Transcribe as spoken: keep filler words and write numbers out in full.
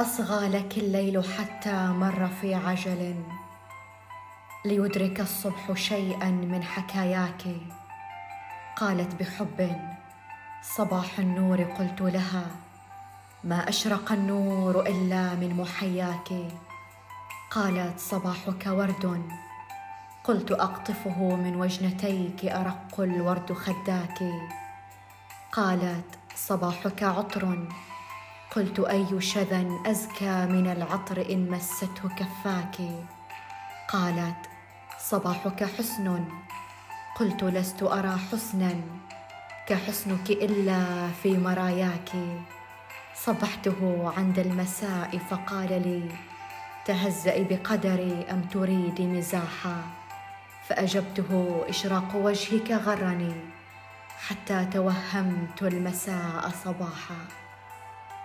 أصغى لك الليل حتى مر في عجل ليدرك الصبح شيئا من حكاياك. قالت بحب صباح النور، قلت لها ما أشرق النور إلا من محياك. قالت صباحك ورد، قلت أقطفه من وجنتيك أرق الورد خداك. قالت صباحك عطر، قلت أي شذا أزكى من العطر إن مسته كفاك. قالت صباحك حسن، قلت لست أرى حسنا كحسنك إلا في مراياك. صبحته عند المساء فقال لي تهزئي بقدري أم تريد مزاحا؟ فأجبته إشراق وجهك غرني حتى توهمت المساء صباحا.